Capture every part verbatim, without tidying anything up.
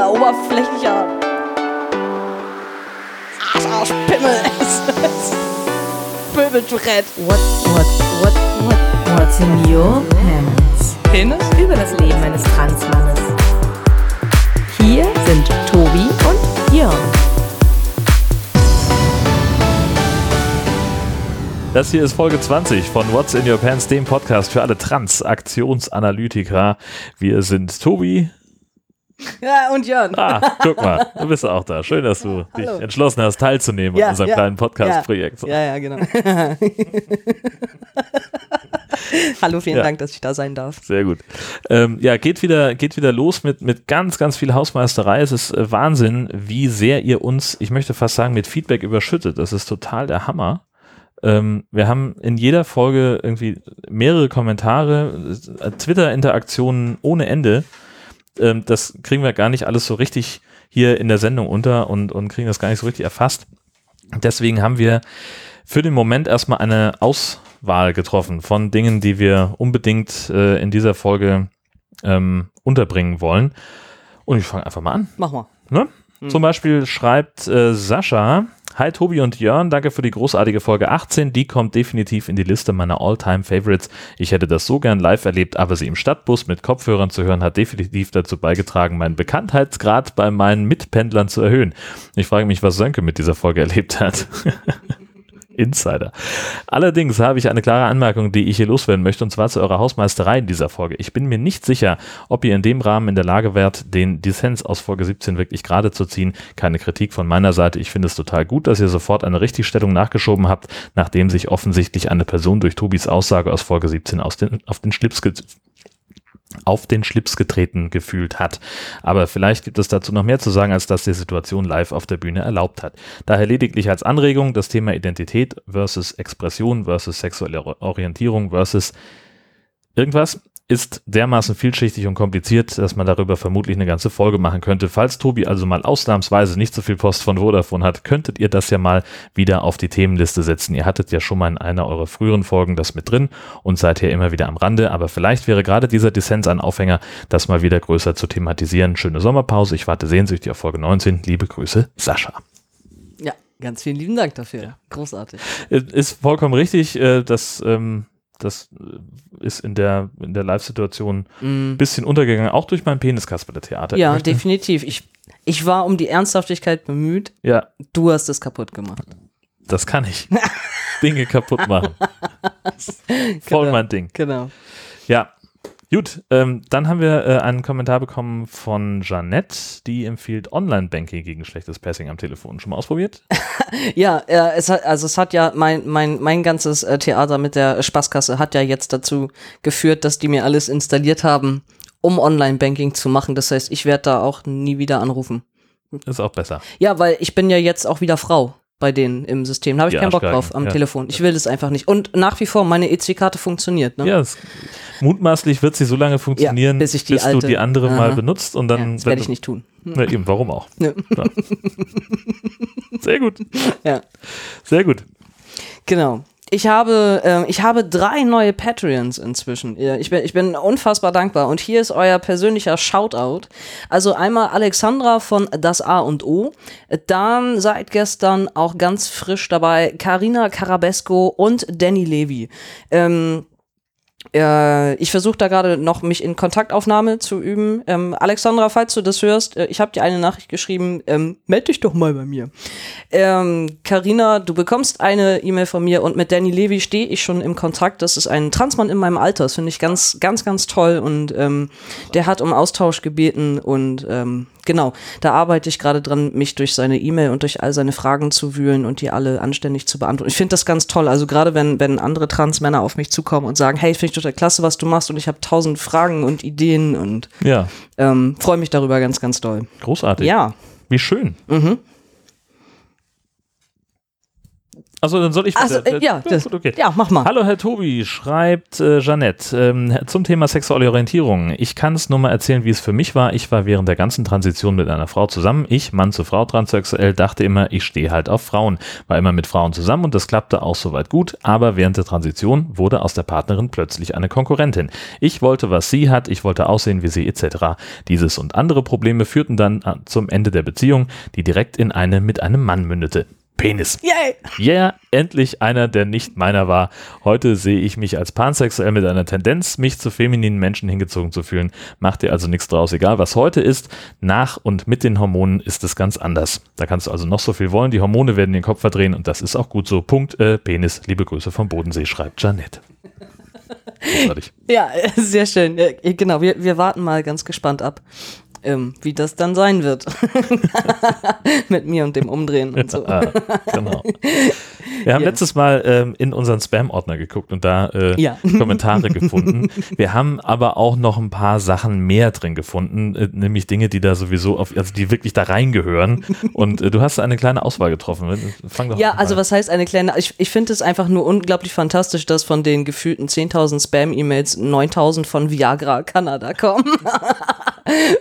Wichser, Oberflächlicher Arsch, Arsch, Pimmel. Pöbeltourette. What, what, what, what, what's in your hands? Penis? Über das Leben eines Transmannes. Hier sind Tobi und Jörn. Das hier ist Folge zwanzig von What's in Your Pants, dem Podcast für alle Transaktionsanalytiker. Wir sind Tobi. Ja, und Jörn. Ah, guck mal, du bist auch da. Schön, dass du Hallo. dich entschlossen hast, teilzunehmen ja, an unserem ja, kleinen Podcast-Projekt. Ja, ja, genau. Hallo, vielen ja. Dank, dass ich da sein darf. Sehr gut. Ähm, ja, geht wieder, geht wieder los mit, mit ganz, ganz viel Hausmeisterei. Es ist äh, Wahnsinn, wie sehr ihr uns, ich möchte fast sagen, mit Feedback überschüttet. Das ist total der Hammer. Ähm, wir haben in jeder Folge irgendwie mehrere Kommentare, Twitter-Interaktionen ohne Ende. Ähm, das kriegen wir gar nicht alles so richtig hier in der Sendung unter und, und kriegen das gar nicht so richtig erfasst. Deswegen haben wir für den Moment erstmal eine Auswahl getroffen von Dingen, die wir unbedingt äh, in dieser Folge ähm, unterbringen wollen. Und ich fange einfach mal an. Mach mal. Ne? Mhm. Zum Beispiel schreibt äh, Sascha: Hi Tobi und Jörn, danke für die großartige Folge achtzehn, die kommt definitiv in die Liste meiner All-Time-Favorites. Ich hätte das so gern live erlebt, aber sie im Stadtbus mit Kopfhörern zu hören, hat definitiv dazu beigetragen, meinen Bekanntheitsgrad bei meinen Mitpendlern zu erhöhen. Ich frage mich, was Sönke mit dieser Folge erlebt hat. Insider. Allerdings habe ich eine klare Anmerkung, die ich hier loswerden möchte, und zwar zu eurer Hausmeisterei in dieser Folge. Ich bin mir nicht sicher, ob ihr in dem Rahmen in der Lage wärt, den Dissens aus Folge siebzehn wirklich gerade zu ziehen. Keine Kritik von meiner Seite. Ich finde es total gut, dass ihr sofort eine Richtigstellung nachgeschoben habt, nachdem sich offensichtlich eine Person durch Tobis Aussage aus Folge siebzehn aus den, auf den Schlips ge- auf den Schlips getreten gefühlt hat. Aber vielleicht gibt es dazu noch mehr zu sagen, als dass die Situation live auf der Bühne erlaubt hat. Daher lediglich als Anregung das Thema Identität versus Expression versus sexuelle Orientierung versus irgendwas ist dermaßen vielschichtig und kompliziert, dass man darüber vermutlich eine ganze Folge machen könnte. Falls Tobi also mal ausnahmsweise nicht so viel Post von Vodafone hat, könntet ihr das ja mal wieder auf die Themenliste setzen. Ihr hattet ja schon mal in einer eurer früheren Folgen das mit drin und seid hier immer wieder am Rande. Aber vielleicht wäre gerade dieser Dissens ein Aufhänger, das mal wieder größer zu thematisieren. Schöne Sommerpause. Ich warte sehnsüchtig auf Folge neunzehn. Liebe Grüße, Sascha. Ja, ganz vielen lieben Dank dafür. Ja. Großartig. Ist vollkommen richtig, dass... Das ist in der, in der Live-Situation ein mm. bisschen untergegangen, auch durch mein Peniskasperle-Theater. Ja, ich definitiv. Ich, ich war um die Ernsthaftigkeit bemüht. Ja. Du hast es kaputt gemacht. Das kann ich. Dinge kaputt machen. Voll genau. mein Ding. Genau. Ja. Gut, ähm, dann haben wir äh, einen Kommentar bekommen von Jeannette, die empfiehlt Online-Banking gegen schlechtes Passing am Telefon. Schon mal ausprobiert? ja, äh, es hat, also es hat ja mein mein mein ganzes äh, Theater mit der Spaßkasse hat ja jetzt dazu geführt, dass die mir alles installiert haben, um Online-Banking zu machen. Das heißt, ich werde da auch nie wieder anrufen. Ist auch besser. Ja, weil ich bin ja jetzt auch wieder Frau bei denen im System. Da habe ich ja, keinen Bock drauf am ja. Telefon. Ich will das einfach nicht. Und nach wie vor, meine E C-Karte funktioniert. Ne? Ja, es, mutmaßlich wird sie so lange funktionieren, ja, bis, ich die bis alte, du die andere aha. mal benutzt. Und dann ja, das werde ich nicht tun. Ja, eben, warum auch? Ja. Ja. Sehr gut. Ja. Sehr gut. Genau. Ich habe, äh, ich habe drei neue Patreons inzwischen. Ich bin, ich bin unfassbar dankbar. Und hier ist euer persönlicher Shoutout. Also einmal Alexandra von Das A und O. Dann seit gestern auch ganz frisch dabei Carina Carabesco und Danny Levy. Ähm, äh, ich versuche da gerade noch, mich in Kontaktaufnahme zu üben. Ähm, Alexandra, falls du das hörst, äh, ich habe dir eine Nachricht geschrieben, ähm, melde dich doch mal bei mir. Ähm, Carina, du bekommst eine E-Mail von mir, und mit Danny Levy stehe ich schon im Kontakt. Das ist ein Transmann in meinem Alter, das finde ich ganz, ganz, ganz toll, und ähm, der hat um Austausch gebeten, und ähm, genau, da arbeite ich gerade dran, mich durch seine E-Mail und durch all seine Fragen zu wühlen und die alle anständig zu beantworten. Ich finde das ganz toll, also gerade wenn, wenn andere Transmänner auf mich zukommen und sagen, hey, ich finde total klasse, was du machst, und ich habe tausend Fragen und Ideen, und ja. ähm, freue mich darüber ganz, ganz doll. Großartig. Ja. Wie schön. Mhm. Achso, dann soll ich also, äh, ja, das, okay. Ja, mach mal. Hallo Herr Tobi, schreibt äh, Jeannette ähm, zum Thema sexuelle Orientierung. Ich kann es nur mal erzählen, wie es für mich war. Ich war während der ganzen Transition mit einer Frau zusammen. Ich, Mann zu Frau, transsexuell, dachte immer, ich stehe halt auf Frauen. War immer mit Frauen zusammen und das klappte auch soweit gut. Aber während der Transition wurde aus der Partnerin plötzlich eine Konkurrentin. Ich wollte, was sie hat, ich wollte aussehen wie sie et cetera. Dieses und andere Probleme führten dann zum Ende der Beziehung, die direkt in eine mit einem Mann mündete. Penis. Yay. Yeah, endlich einer, der nicht meiner war. Heute sehe ich mich als pansexuell mit einer Tendenz, mich zu femininen Menschen hingezogen zu fühlen. Macht dir also nichts draus, egal was heute ist. Nach und mit den Hormonen ist es ganz anders. Da kannst du also noch so viel wollen. Die Hormone werden den Kopf verdrehen und das ist auch gut so. Punkt. Äh, Penis. Liebe Grüße vom Bodensee, schreibt Jeannette. Großartig. Ja, sehr schön. Genau, wir, wir warten mal ganz gespannt ab. Ähm, wie das dann sein wird. Mit mir und dem Umdrehen und so. Ja, genau. Wir haben yeah. letztes Mal ähm, in unseren Spam-Ordner geguckt und da äh, ja. Kommentare gefunden. Wir haben aber auch noch ein paar Sachen mehr drin gefunden, äh, nämlich Dinge, die da sowieso, auf, also die wirklich da reingehören. Und äh, du hast eine kleine Auswahl getroffen. Fang doch ja, also an. Was heißt eine kleine? Ich, ich finde es einfach nur unglaublich fantastisch, dass von den gefühlten zehntausend Spam-E-Mails neuntausend von Viagra Kanada kommen.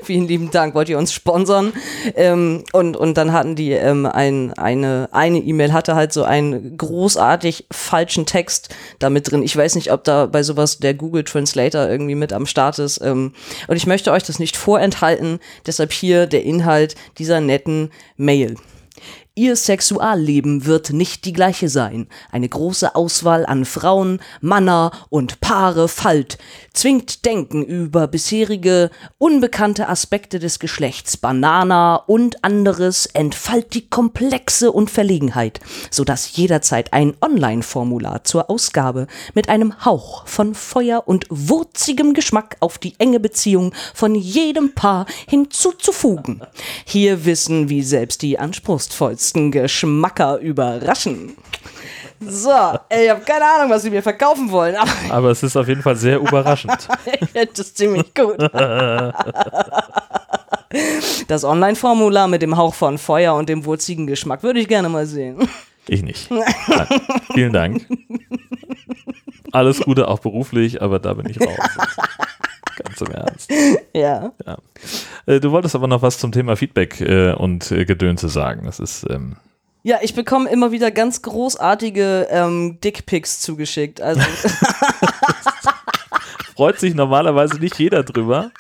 Vielen lieben Dank, wollt ihr uns sponsern? Ähm, und, und dann hatten die ähm, ein, eine eine E-Mail hatte halt so einen großartig falschen Text damit drin. Ich weiß nicht, ob da bei sowas der Google Translator irgendwie mit am Start ist. Ähm, und ich möchte euch das nicht vorenthalten, deshalb hier der Inhalt dieser netten Mail. Ihr Sexualleben wird nicht die gleiche sein. Eine große Auswahl an Frauen, Männer und Paare fallt. Zwingt Denken über bisherige, unbekannte Aspekte des Geschlechts, Banana und anderes, entfallt die Komplexe und Verlegenheit, sodass jederzeit ein Online-Formular zur Ausgabe mit einem Hauch von Feuer und wurzigem Geschmack auf die enge Beziehung von jedem Paar hinzuzufügen. Hier wissen wie selbst die anspruchsvollsten Geschmacker überraschen. So, ey, ich habe keine Ahnung, was sie mir verkaufen wollen. Aber, aber es ist auf jeden Fall sehr überraschend. Ich finde das ziemlich gut. Das Online-Formular mit dem Hauch von Feuer und dem wurzigen Geschmack würde ich gerne mal sehen. Ich nicht. Nein. Vielen Dank. Alles Gute, auch beruflich, aber da bin ich raus. Ganz im Ernst. Ja. ja. Du wolltest aber noch was zum Thema Feedback äh, und äh, Gedönse sagen. Das ist. Ähm ja, ich bekomme immer wieder ganz großartige ähm, Dickpics zugeschickt. Also freut sich normalerweise nicht jeder drüber.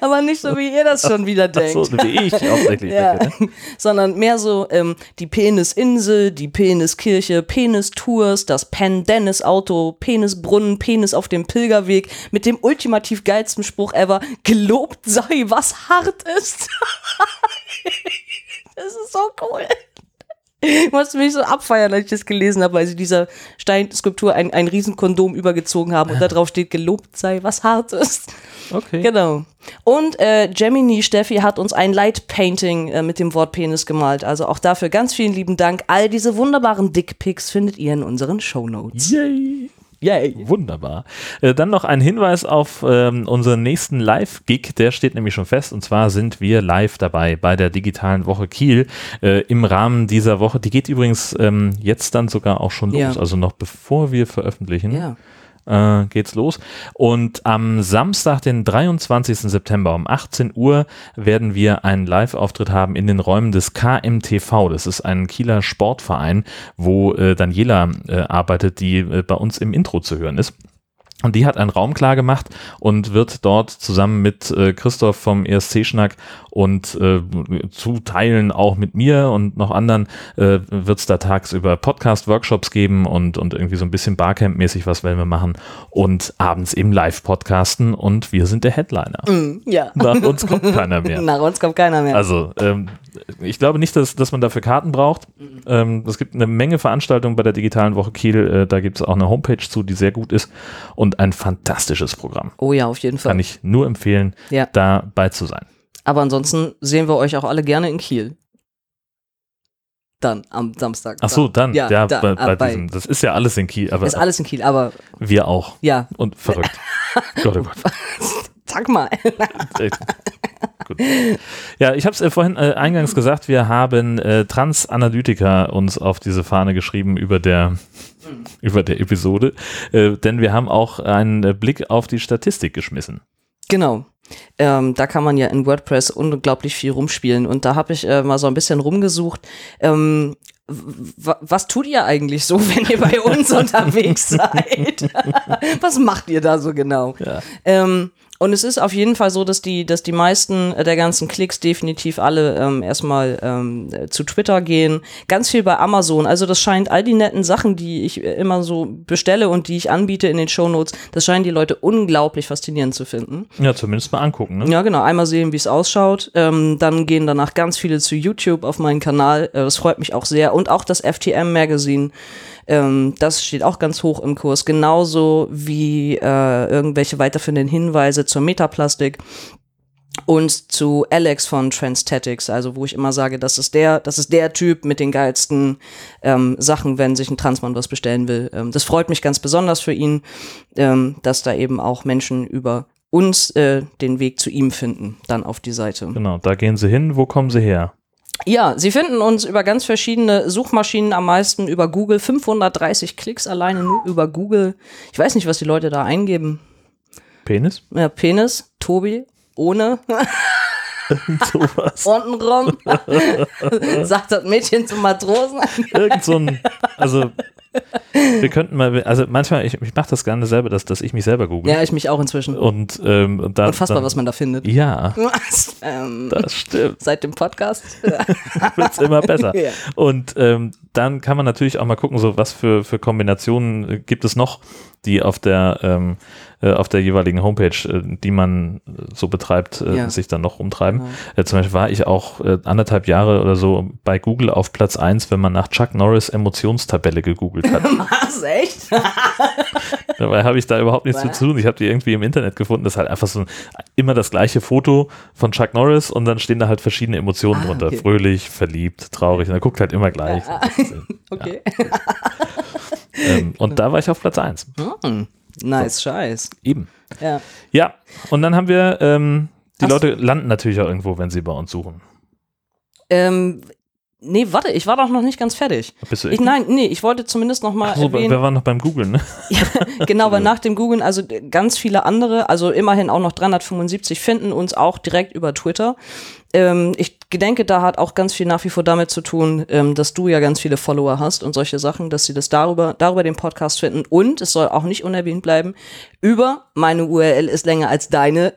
Aber nicht so, wie ihr das schon wieder denkt. Ach so, wie ich hauptsächlich ja. denke. Ne? Sondern mehr so ähm, die Penisinsel, die Peniskirche, Penistours, das Pendennis-Auto, Penisbrunnen, Penis auf dem Pilgerweg mit dem ultimativ geilsten Spruch ever, gelobt sei, was hart ist. Das ist so cool. Ich musste mich so abfeiern, als ich das gelesen habe, weil sie dieser Steinskulptur ein, ein Riesenkondom übergezogen haben und da drauf steht, gelobt sei, was hart ist. Okay. Genau. Und äh, Gemini Steffi hat uns ein Light Painting äh, mit dem Wort Penis gemalt. Also auch dafür ganz vielen lieben Dank. All diese wunderbaren Dickpics findet ihr in unseren Shownotes. Yay! Yay. Wunderbar. Äh, dann noch ein Hinweis auf ähm, unseren nächsten Live-Gig, der steht nämlich schon fest und zwar sind wir live dabei bei der digitalen Woche Kiel äh, im Rahmen dieser Woche. Die geht übrigens ähm, jetzt dann sogar auch schon los, ja. Also noch bevor wir veröffentlichen. Ja. Äh, geht's los. Und am Samstag, den dreiundzwanzigsten September um achtzehn Uhr werden wir einen Live-Auftritt haben in den Räumen des K M T V. Das ist ein Kieler Sportverein, wo äh, Daniela äh, arbeitet, die äh, bei uns im Intro zu hören ist. Und die hat einen Raum klar gemacht und wird dort zusammen mit äh, Christoph vom E S C-Schnack und äh, zu Teilen auch mit mir und noch anderen äh, wird es da tagsüber Podcast-Workshops geben und, und irgendwie so ein bisschen Barcamp-mäßig was werden wir machen und abends eben Live-Podcasten und wir sind der Headliner. Mm, ja. Nach uns kommt keiner mehr. Nach uns kommt keiner mehr. Also ähm, ich glaube nicht, dass, dass man dafür Karten braucht. Ähm, es gibt eine Menge Veranstaltungen bei der digitalen Woche Kiel. Äh, da gibt es auch eine Homepage zu, die sehr gut ist und ein fantastisches Programm. Oh ja, auf jeden Fall. Kann ich nur empfehlen, ja. dabei zu sein. Aber ansonsten sehen wir euch auch alle gerne in Kiel. Dann, am Samstag. Ach so, dann. Ja, ja da, bei, bei, bei diesem. Das ist ja alles in Kiel. Aber ist alles in Kiel, aber wir auch. Ja. Und verrückt. Gott, oh Gott. Sag mal. gut. Ja, ich habe es äh, vorhin äh, eingangs gesagt, wir haben äh, Transanalytiker uns auf diese Fahne geschrieben über der, über der Episode, äh, denn wir haben auch einen äh, Blick auf die Statistik geschmissen. Genau. Ähm, da kann man ja in WordPress unglaublich viel rumspielen und da habe ich äh, mal so ein bisschen rumgesucht. Ähm, w- was tut ihr eigentlich so, wenn ihr bei uns unterwegs seid? Was macht ihr da so genau? Ja. Ähm, und es ist auf jeden Fall so, dass die, dass die meisten der ganzen Klicks definitiv alle ähm, erstmal ähm, zu Twitter gehen. Ganz viel bei Amazon. Also das scheint all die netten Sachen, die ich immer so bestelle und die ich anbiete in den Shownotes, das scheinen die Leute unglaublich faszinierend zu finden. Ja, zumindest mal angucken, ne? Ja, genau. Einmal sehen, wie es ausschaut. Ähm, dann gehen danach ganz viele zu YouTube auf meinen Kanal. Äh, das freut mich auch sehr. Und auch das F T M-Magazin. Ähm, das steht auch ganz hoch im Kurs, genauso wie äh, irgendwelche weiterführenden Hinweise zur Metaplastik und zu Alex von Transthetics, also wo ich immer sage, das ist der, das ist der Typ mit den geilsten ähm, Sachen, wenn sich ein Transmann was bestellen will. Ähm, das freut mich ganz besonders für ihn, ähm, dass da eben auch Menschen über uns äh, den Weg zu ihm finden, dann auf die Seite. Genau, da gehen sie hin, wo kommen sie her? Ja, sie finden uns über ganz verschiedene Suchmaschinen, am meisten über Google. fünfhundertdreißig Klicks alleine nur über Google. Ich weiß nicht, was die Leute da eingeben. Penis? Ja, Penis, Tobi, ohne. Sowas. Untenrum. Sagt das Mädchen zum Matrosen. Irgend so ein, also wir könnten mal, also manchmal, ich, ich mache das gerne selber, dass, dass ich mich selber google. Ja, ich mich auch inzwischen. Und ähm, und da, unfassbar, dann, was man da findet. Ja. Was, ähm, das stimmt. Seit dem Podcast wird es immer besser. Ja. Und ähm, dann kann man natürlich auch mal gucken, so was für, für Kombinationen gibt es noch, die auf der ähm, auf der jeweiligen Homepage, die man so betreibt, ja, sich dann noch rumtreiben. Ja. Zum Beispiel war ich auch anderthalb Jahre oder so bei Google auf Platz eins, wenn man nach Chuck Norris Emotionstabelle gegoogelt hat. Was? Echt? Dabei habe ich da überhaupt nichts zu tun. Ich habe die irgendwie im Internet gefunden. Das ist halt einfach so ein, immer das gleiche Foto von Chuck Norris und dann stehen da halt verschiedene Emotionen ah, drunter. Okay. Fröhlich, verliebt, traurig. Und er guckt halt immer gleich. Ja. Okay. Ja. ähm, und genau. Da war ich auf Platz eins. Hm. Nice, so. Scheiß. Eben. Ja. Ja, und dann haben wir, ähm, die Ach Leute landen natürlich auch irgendwo, wenn sie bei uns suchen. Ähm, nee, warte, ich war doch noch nicht ganz fertig. Bist du echt? Ich, nein, nee, ich wollte zumindest noch mal Ach so, erwähnen. Wir waren noch beim Googlen, ne? Ja, genau, weil nach dem Googlen, also ganz viele andere, also immerhin auch noch dreihundertfünfundsiebzig finden uns auch direkt über Twitter. Ähm, ich denke, da hat auch ganz viel nach wie vor damit zu tun, ähm, dass du ja ganz viele Follower hast und solche Sachen, dass sie das darüber, darüber den Podcast finden. Und, es soll auch nicht unerwähnt bleiben, über meine U R L ist länger als deine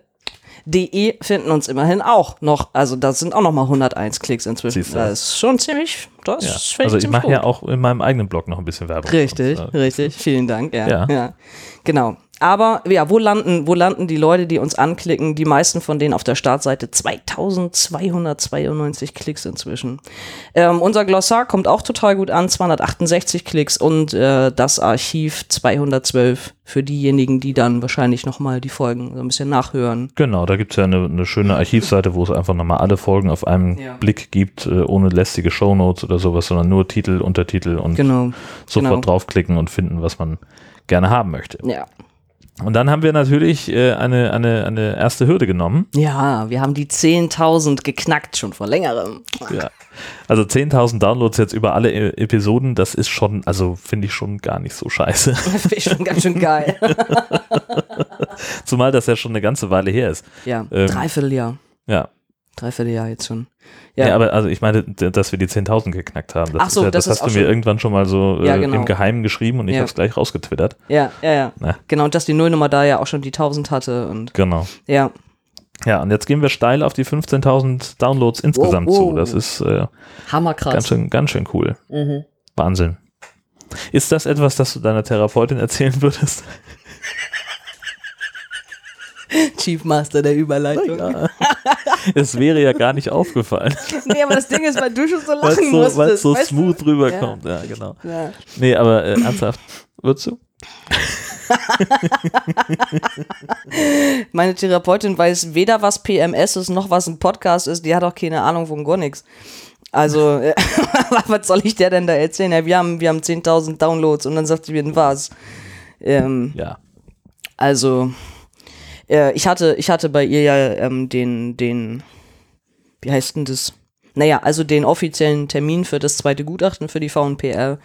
.de finden uns immerhin auch noch. Also das sind auch noch mal hunderteins Klicks inzwischen. Das ist schon ziemlich, das ja. ist Also ich mache ja auch in meinem eigenen Blog noch ein bisschen Werbung. Richtig, und, äh, richtig. Vielen Dank. Ja, ja. ja. Genau. Aber ja, wo landen, wo landen die Leute, die uns anklicken? Die meisten von denen auf der Startseite, zweitausendzweihundertzweiundneunzig Klicks inzwischen. Ähm, unser Glossar kommt auch total gut an, zweihundertachtundsechzig Klicks und äh, das Archiv zweihundertzwölf für diejenigen, die dann wahrscheinlich nochmal die Folgen so ein bisschen nachhören. Genau, da gibt es ja eine, eine schöne Archivseite, wo es einfach nochmal alle Folgen auf einen ja. Blick gibt, ohne lästige Shownotes oder sowas, sondern nur Titel, Untertitel und genau. sofort genau. draufklicken und finden, was man gerne haben möchte. Ja. Und dann haben wir natürlich äh, eine, eine, eine erste Hürde genommen. Ja, wir haben die zehntausend geknackt, schon vor längerem. Ja. Also zehntausend Downloads jetzt über alle e- Episoden, das ist schon, also finde ich schon gar nicht so scheiße. Finde ich schon ganz schön geil. Zumal das ja schon eine ganze Weile her ist. Ja, ähm, Dreivierteljahr. Ja. Dreivierteljahr jetzt schon. Ja. ja, aber also ich meine, dass wir die zehntausend geknackt haben. Das Ach so, ist ja, das, das ist hast du mir irgendwann schon mal so äh, ja, genau. im Geheimen geschrieben und ich ja. habe es gleich rausgetwittert. Ja, ja, ja. Na. Genau, und dass die Nullnummer da ja auch schon die tausend hatte. Und genau. Ja. Ja, und jetzt gehen wir steil auf die fünfzehntausend Downloads insgesamt oh, oh. zu. Das ist äh, hammerkrass. Ganz schön, ganz schön cool. Mhm. Wahnsinn. Ist das etwas, das du deiner Therapeutin erzählen würdest? Chief Master der Überleitung. Ja. Es wäre ja gar nicht aufgefallen. Nee, aber das Ding ist, weil du schon so lachen so, musstest. Weil es so smooth rüberkommt, ja. ja, genau. Ja. Nee, aber äh, ernsthaft, würdest du? Meine Therapeutin weiß weder, was P M S ist, noch was ein Podcast ist. Die hat auch keine Ahnung von gar nichts. Also, äh, was soll ich der denn da erzählen? Ja, wir haben, wir haben zehntausend Downloads und dann sagt sie mir, was? Ähm, ja. Also... Ich hatte, ich hatte bei ihr ja ähm, den, den wie heißt denn das? Naja, also den offiziellen Termin für das zweite Gutachten für die V und P R.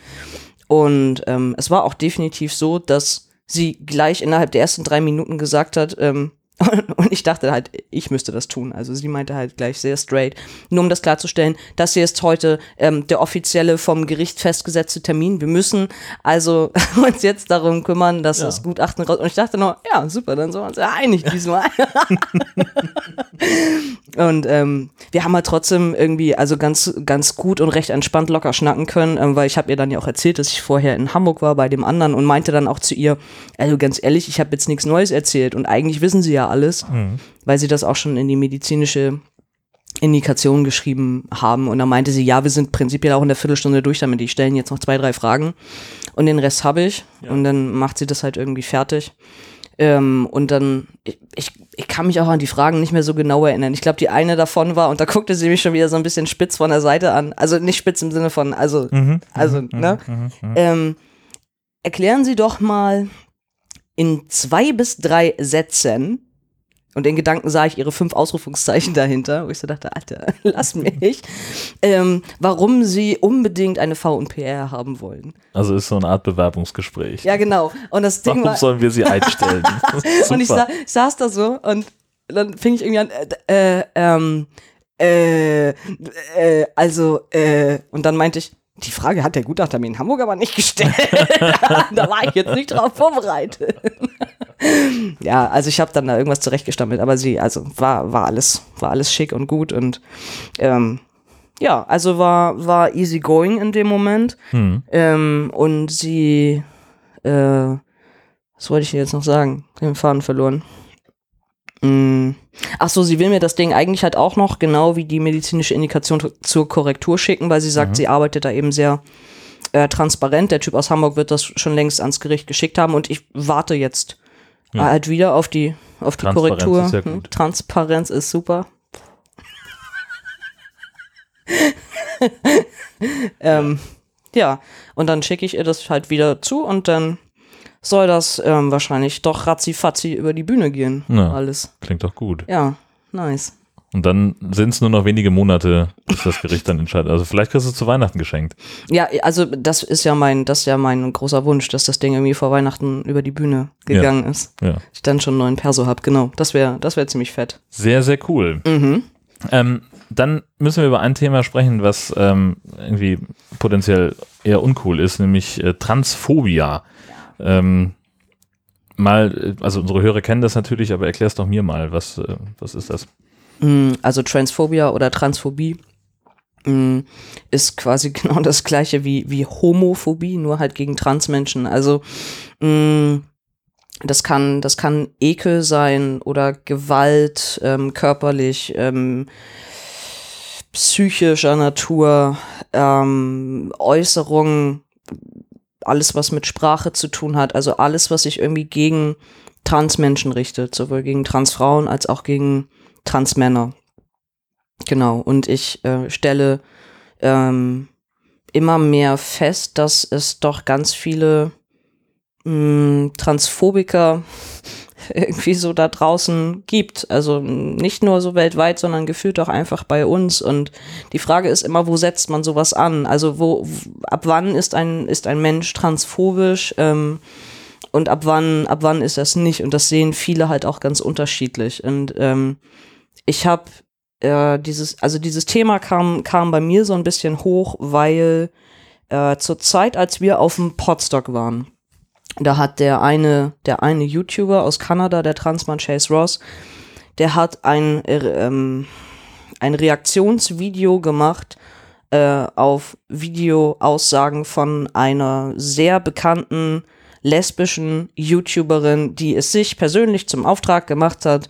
Und ähm, es war auch definitiv so, dass sie gleich innerhalb der ersten drei Minuten gesagt hat, ähm, und ich dachte halt, ich müsste das tun. Also sie meinte halt gleich sehr straight, nur um das klarzustellen, das hier ist heute ähm, der offizielle vom Gericht festgesetzte Termin. Wir müssen also uns jetzt darum kümmern, dass ja. das Gutachten raus... Und ich dachte noch, ja, super, dann sind wir uns ja einig diesmal. Und ähm, wir haben halt trotzdem irgendwie also ganz, ganz gut und recht entspannt locker schnacken können, ähm, weil ich habe ihr dann ja auch erzählt, dass ich vorher in Hamburg war bei dem anderen und meinte dann auch zu ihr, also ganz ehrlich, ich habe jetzt nichts Neues erzählt und eigentlich wissen sie ja alles, mhm. weil sie das auch schon in die medizinische Indikation geschrieben haben. Und dann meinte sie, ja, wir sind prinzipiell auch in der Viertelstunde durch damit. Ich stelle jetzt noch zwei, drei Fragen und den Rest habe ich. Ja. Und dann macht sie das halt irgendwie fertig. Ähm, und dann, ich, ich, ich kann mich auch an die Fragen nicht mehr so genau erinnern. Ich glaube, die eine davon war, und da guckte sie mich schon wieder so ein bisschen spitz von der Seite an. Also nicht spitz im Sinne von, also, mhm, also, mhm, ne? Mhm, mhm. Ähm, erklären Sie doch mal in zwei bis drei Sätzen. Und in Gedanken sah ich ihre fünf Ausrufungszeichen dahinter, wo ich so dachte, Alter, lass mich. ähm, warum sie unbedingt eine V und P R haben wollen. Also ist so eine Art Bewerbungsgespräch. Ja, genau. Und das Ding warum war, sollen wir sie einstellen? Und ich, sa- ich saß da so und dann fing ich irgendwie an, äh, ähm, äh, äh, also, äh, und dann meinte ich, die Frage hat der Gutachter mir in Hamburg aber nicht gestellt. Da war ich jetzt nicht drauf vorbereitet. Ja, also ich habe dann da irgendwas zurechtgestammelt, aber sie, also war, war alles, war alles schick und gut und ähm, ja, also war, war easy going in dem Moment. Mhm. Ähm, und sie, äh, was wollte ich jetzt noch sagen? Den Faden verloren. Mhm. Ach so, sie will mir das Ding eigentlich halt auch noch genau wie die medizinische Indikation t- zur Korrektur schicken, weil sie sagt, mhm. sie arbeitet da eben sehr äh, transparent. Der Typ aus Hamburg wird das schon längst ans Gericht geschickt haben und ich warte jetzt ja. halt wieder auf die, auf die Transparenz Korrektur. Ist ja gut. Transparenz ist super. ähm, ja, und dann schicke ich ihr das halt wieder zu und dann soll das ähm, wahrscheinlich doch ratzi-fatzi über die Bühne gehen. Ja, alles. Klingt doch gut. Ja, nice. Und dann sind es nur noch wenige Monate, bis das Gericht dann entscheidet. Also vielleicht kriegst du es zu Weihnachten geschenkt. Ja, also das ist ja mein, das ist ja mein großer Wunsch, dass das Ding irgendwie vor Weihnachten über die Bühne gegangen ja. ist. Ja. Ich dann schon einen neuen Perso habe, genau. Das wäre das wär ziemlich fett. Sehr, sehr cool. Mhm. Ähm, dann müssen wir über ein Thema sprechen, was ähm, irgendwie potenziell eher uncool ist, nämlich äh, Transphobia. Ähm, mal, also unsere Hörer kennen das natürlich, aber erklär's doch mir mal, was, äh, was ist das? Also Transphobia oder Transphobie mh, ist quasi genau das gleiche wie, wie Homophobie, nur halt gegen Transmenschen. Also mh, das kann, das kann Ekel sein oder Gewalt, ähm, körperlich, ähm, psychischer Natur, ähm, Äußerungen, alles, was mit Sprache zu tun hat, also alles, was sich irgendwie gegen Transmenschen richtet, sowohl gegen Transfrauen als auch gegen Transmänner. Genau, und ich äh, stelle ähm, immer mehr fest, dass es doch ganz viele mh, Transphobiker irgendwie so da draußen gibt. Also nicht nur so weltweit, sondern gefühlt auch einfach bei uns. Und die Frage ist immer, wo setzt man sowas an? Also wo, ab wann ist ein, ist ein Mensch transphobisch? Ähm, und ab wann, ab wann ist das nicht? Und das sehen viele halt auch ganz unterschiedlich. Und ähm, ich habe äh, dieses, also dieses Thema kam, kam bei mir so ein bisschen hoch, weil äh, zur Zeit, als wir auf dem Podstock waren, da hat der eine, der eine YouTuber aus Kanada, der Transmann Chase Ross, der hat ein, ähm, ein Reaktionsvideo gemacht äh, auf Videoaussagen von einer sehr bekannten lesbischen YouTuberin, die es sich persönlich zum Auftrag gemacht hat,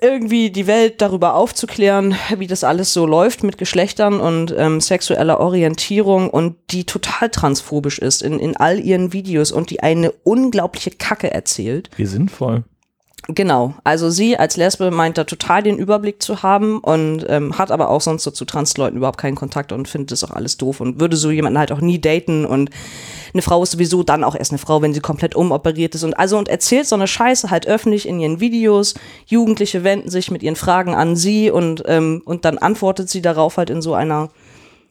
irgendwie die Welt darüber aufzuklären, wie das alles so läuft mit Geschlechtern und ähm, sexueller Orientierung und die total transphobisch ist in, in all ihren Videos und die eine unglaubliche Kacke erzählt. Wie sinnvoll. Genau, also sie als Lesbe meint da total den Überblick zu haben und ähm, hat aber auch sonst so zu Transleuten überhaupt keinen Kontakt und findet das auch alles doof und würde so jemanden halt auch nie daten, und eine Frau ist sowieso dann auch erst eine Frau, wenn sie komplett umoperiert ist und also und erzählt so eine Scheiße halt öffentlich in ihren Videos. Jugendliche wenden sich mit ihren Fragen an sie und, ähm, und dann antwortet sie darauf halt in so einer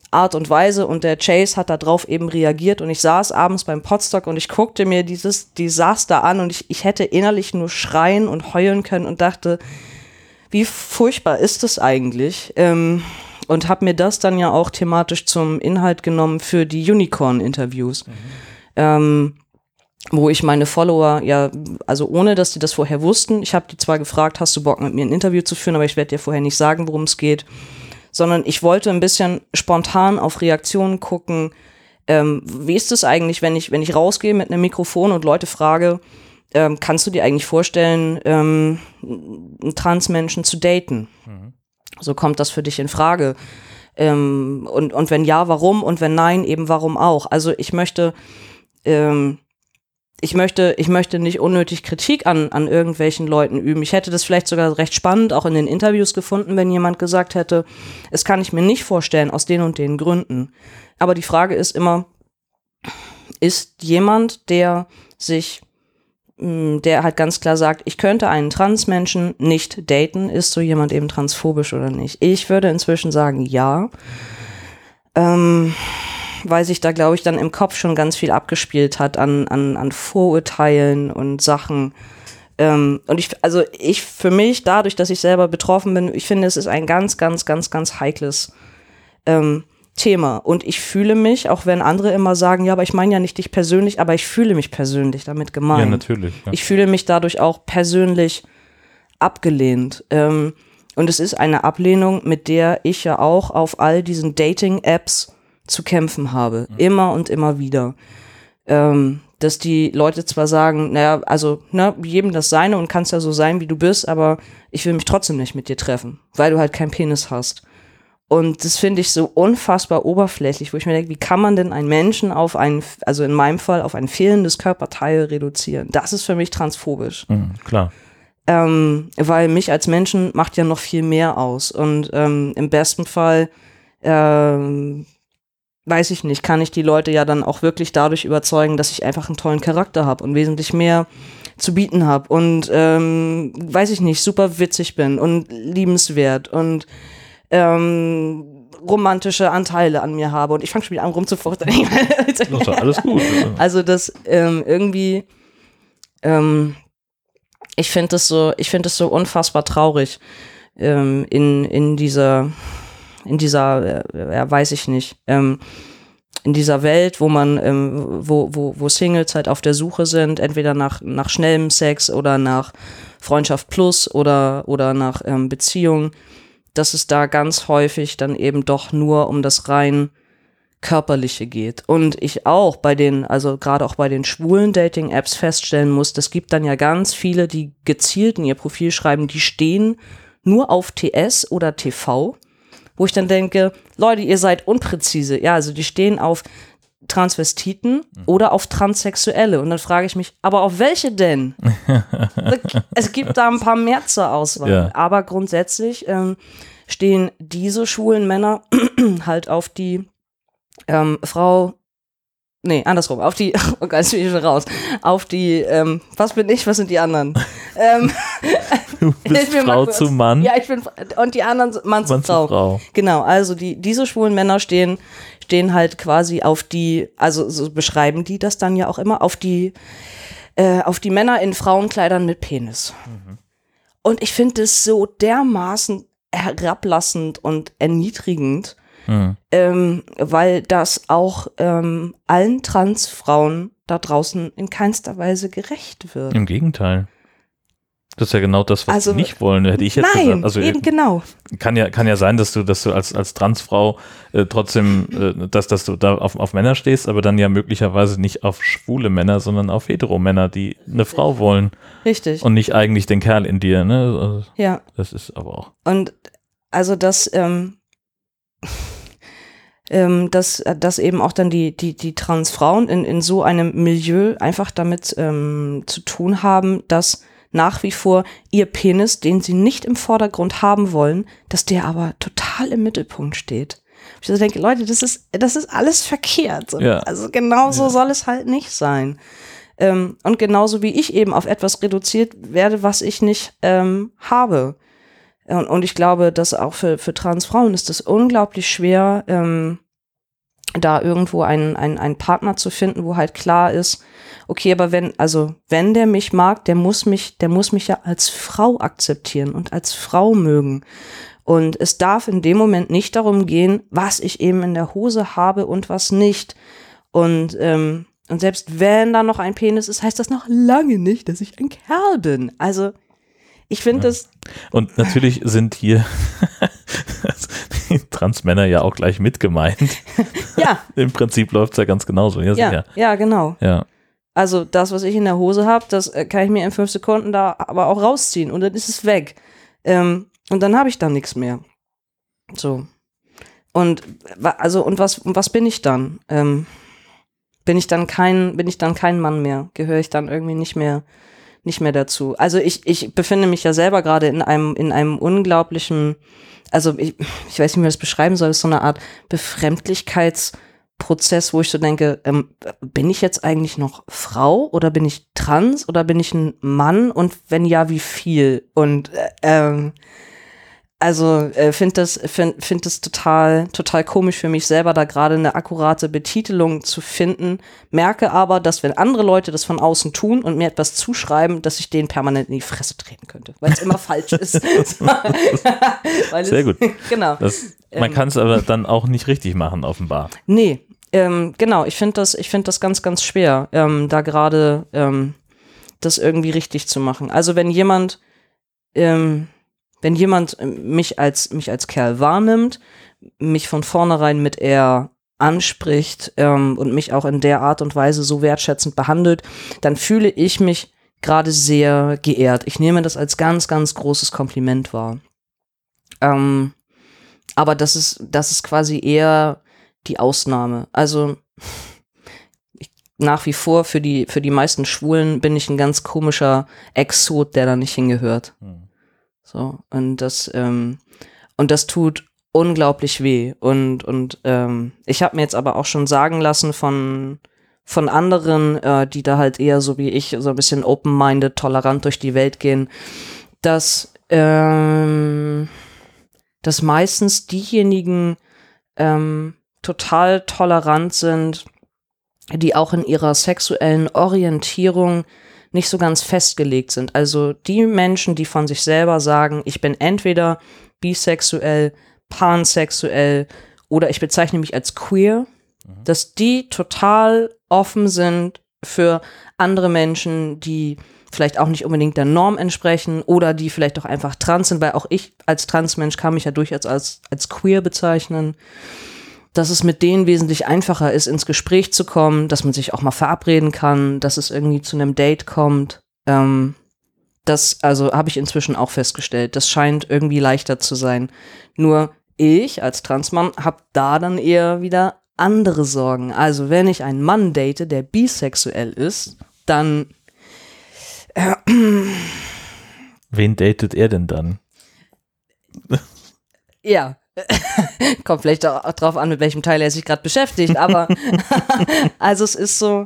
Art und Weise, und der Chase hat da drauf eben reagiert und ich saß abends beim Podstock und ich guckte mir dieses Desaster an und ich, ich hätte innerlich nur schreien und heulen können und dachte, wie furchtbar ist das eigentlich? Ähm, und habe mir das dann ja auch thematisch zum Inhalt genommen für die Unicorn-Interviews, mhm. ähm, wo ich meine Follower ja, also ohne, dass die das vorher wussten, ich habe die zwar gefragt, hast du Bock mit mir ein Interview zu führen, aber ich werde dir vorher nicht sagen, worum es geht, sondern ich wollte ein bisschen spontan auf Reaktionen gucken, ähm, wie ist es eigentlich, wenn ich, wenn ich rausgehe mit einem Mikrofon und Leute frage, ähm, kannst du dir eigentlich vorstellen, ähm, einen Transmenschen zu daten? Mhm. So, kommt das für dich in Frage? Ähm, und, und wenn ja, warum? Und wenn nein, eben warum auch? Also ich möchte, ähm, ich möchte, ich möchte nicht unnötig Kritik an, an irgendwelchen Leuten üben. Ich hätte das vielleicht sogar recht spannend auch in den Interviews gefunden, wenn jemand gesagt hätte, es kann ich mir nicht vorstellen, aus den und den Gründen. Aber die Frage ist immer, ist jemand, der sich, der halt ganz klar sagt, ich könnte einen Transmenschen nicht daten, ist so jemand eben transphobisch oder nicht? Ich würde inzwischen sagen, ja. Ähm... weil sich da, glaube ich, dann im Kopf schon ganz viel abgespielt hat an, an, an Vorurteilen und Sachen. Ähm, und ich, also ich für mich, dadurch, dass ich selber betroffen bin, ich finde, es ist ein ganz, ganz, ganz, ganz heikles ähm, Thema. Und ich fühle mich, auch wenn andere immer sagen, ja, aber ich meine ja nicht dich persönlich, aber ich fühle mich persönlich damit gemeint. Ja, natürlich. Ja. Ich fühle mich dadurch auch persönlich abgelehnt. Ähm, und es ist eine Ablehnung, mit der ich ja auch auf all diesen Dating-Apps zu kämpfen habe, immer und immer wieder. Ähm, dass die Leute zwar sagen, naja, also ne, jedem das Seine und kannst ja so sein, wie du bist, aber ich will mich trotzdem nicht mit dir treffen, weil du halt keinen Penis hast. Und das finde ich so unfassbar oberflächlich, wo ich mir denke, wie kann man denn einen Menschen auf einen, also in meinem Fall, auf ein fehlendes Körperteil reduzieren? Das ist für mich transphobisch. Mhm, klar. Ähm, weil mich als Menschen macht ja noch viel mehr aus. Und ähm, im besten Fall ähm, weiß ich nicht, kann ich die Leute ja dann auch wirklich dadurch überzeugen, dass ich einfach einen tollen Charakter habe und wesentlich mehr zu bieten habe und, ähm, weiß ich nicht, super witzig bin und liebenswert und ähm, romantische Anteile an mir habe. Und ich fange schon wieder an, rumzufurchten. Alles gut. Also das ähm, irgendwie, ähm, ich finde das so, ich finde das so unfassbar traurig ähm, in, in dieser... in dieser, ja, weiß ich nicht, ähm, in dieser Welt, wo man, ähm, wo, wo, wo Singles halt auf der Suche sind, entweder nach, nach schnellem Sex oder nach Freundschaft plus oder, oder nach ähm, Beziehung, dass es da ganz häufig dann eben doch nur um das rein Körperliche geht. Und ich auch bei den, also gerade auch bei den schwulen Dating-Apps feststellen muss, das gibt dann ja ganz viele, die gezielt in ihr Profil schreiben, die stehen nur auf T S oder T V, wo ich dann denke, Leute, ihr seid unpräzise. Ja, also die stehen auf Transvestiten mhm. oder auf Transsexuelle. Und dann frage ich mich, aber auf welche denn? Es gibt da ein paar mehr zur Auswahl. Ja. Aber grundsätzlich ähm, stehen diese schwulen Männer halt auf die ähm, Frau, nee, andersrum, auf die, oh Gott, jetzt bin ich schon raus, auf die, ähm, was bin ich, was sind die anderen? ähm, du bist Frau zu Mann. Ja, ich bin, und die anderen, Mann zu Mann Frau. Frau. Genau, also die, diese schwulen Männer stehen, stehen halt quasi auf die, also so beschreiben die das dann ja auch immer, auf die, äh, auf die Männer in Frauenkleidern mit Penis. Mhm. Und ich finde das so dermaßen herablassend und erniedrigend, Mhm. Ähm, weil das auch ähm, allen Transfrauen da draußen in keinster Weise gerecht wird. Im Gegenteil. Das ist ja genau das, was also, sie nicht wollen, hätte ich jetzt nein, gesagt. Also, eben genau. Kann ja, kann ja sein, dass du, dass du als, als Transfrau äh, trotzdem, äh, dass, dass du da auf, auf Männer stehst, aber dann ja möglicherweise nicht auf schwule Männer, sondern auf Hetero-Männer, die eine Frau wollen. Richtig. Und nicht eigentlich den Kerl in dir, ne? Also, ja. Das ist aber auch. Und also das, ähm, Ähm, dass, dass eben auch dann die, die, die Transfrauen in, in so einem Milieu einfach damit ähm, zu tun haben, dass nach wie vor ihr Penis, den sie nicht im Vordergrund haben wollen, dass der aber total im Mittelpunkt steht. Ich also denke, Leute, das ist, das ist alles verkehrt. Ja. Also genauso ja. soll es halt nicht sein. Ähm, und genauso wie ich eben auf etwas reduziert werde, was ich nicht ähm, habe. Und, und ich glaube, dass auch für, für Transfrauen ist das unglaublich schwer, ähm, da irgendwo einen, einen, einen Partner zu finden, wo halt klar ist, okay, aber wenn, also wenn der mich mag, der muss mich, der muss mich ja als Frau akzeptieren und als Frau mögen. Und es darf in dem Moment nicht darum gehen, was ich eben in der Hose habe und was nicht. Und, ähm, und selbst wenn da noch ein Penis ist, heißt das noch lange nicht, dass ich ein Kerl bin. Also ich finde das... Ja. Und natürlich sind hier Transmänner ja auch gleich mit gemeint. Ja. Im Prinzip läuft es ja ganz genauso. Ja, ja, ja genau. Ja. Also das, was ich in der Hose habe, das kann ich mir in fünf Sekunden da aber auch rausziehen und dann ist es weg. Ähm, und dann habe ich da nichts mehr. So. Und also und was und was bin ich dann? Ähm, bin ich dann kein bin ich dann kein Mann mehr? Gehöre ich dann irgendwie nicht mehr nicht mehr dazu? Also ich ich befinde mich ja selber gerade in einem in einem unglaublichen, also ich, ich weiß nicht, wie man das beschreiben soll, das ist so eine Art Befremdlichkeitsprozess, wo ich so denke, ähm, bin ich jetzt eigentlich noch Frau oder bin ich trans oder bin ich ein Mann und wenn ja, wie viel? Und ähm Also äh, finde das, find, find das total, total komisch für mich selber, da gerade eine akkurate Betitelung zu finden. Merke aber, dass wenn andere Leute das von außen tun und mir etwas zuschreiben, dass ich denen permanent in die Fresse treten könnte, weil es immer falsch ist. Weil Sehr es, gut. Genau. Das, man ähm, kann es aber dann auch nicht richtig machen, offenbar. Nee, ähm, genau. Ich finde das, ich find das ganz, ganz schwer, ähm, da gerade ähm, das irgendwie richtig zu machen. Also wenn jemand ähm, Wenn jemand mich als, mich als Kerl wahrnimmt, mich von vornherein mit er anspricht ähm, und mich auch in der Art und Weise so wertschätzend behandelt, dann fühle ich mich gerade sehr geehrt. Ich nehme das als ganz, ganz großes Kompliment wahr. Ähm, aber das ist, das ist quasi eher die Ausnahme. Also ich, nach wie vor für die, für die meisten Schwulen bin ich ein ganz komischer Exot, der da nicht hingehört. Hm. So, und das, ähm, und das tut unglaublich weh. Und, und ähm, ich habe mir jetzt aber auch schon sagen lassen von, von anderen, äh, die da halt eher so wie ich, so ein bisschen open-minded, tolerant durch die Welt gehen, dass, ähm, dass meistens diejenigen ähm, total tolerant sind, die auch in ihrer sexuellen Orientierung nicht so ganz festgelegt sind. Also die Menschen, die von sich selber sagen, ich bin entweder bisexuell, pansexuell oder ich bezeichne mich als queer, mhm. dass die total offen sind für andere Menschen, die vielleicht auch nicht unbedingt der Norm entsprechen oder die vielleicht auch einfach trans sind, weil auch ich als Transmensch kann mich ja durchaus als, als queer bezeichnen. Dass es mit denen wesentlich einfacher ist, ins Gespräch zu kommen, dass man sich auch mal verabreden kann, dass es irgendwie zu einem Date kommt. Ähm, das, also habe ich inzwischen auch festgestellt. Das scheint irgendwie leichter zu sein. Nur ich als Transmann habe da dann eher wieder andere Sorgen. Also wenn ich einen Mann date, der bisexuell ist, dann äh, Wen datet er denn dann? Ja. Kommt vielleicht auch drauf an, mit welchem Teil er sich gerade beschäftigt, aber also es ist so,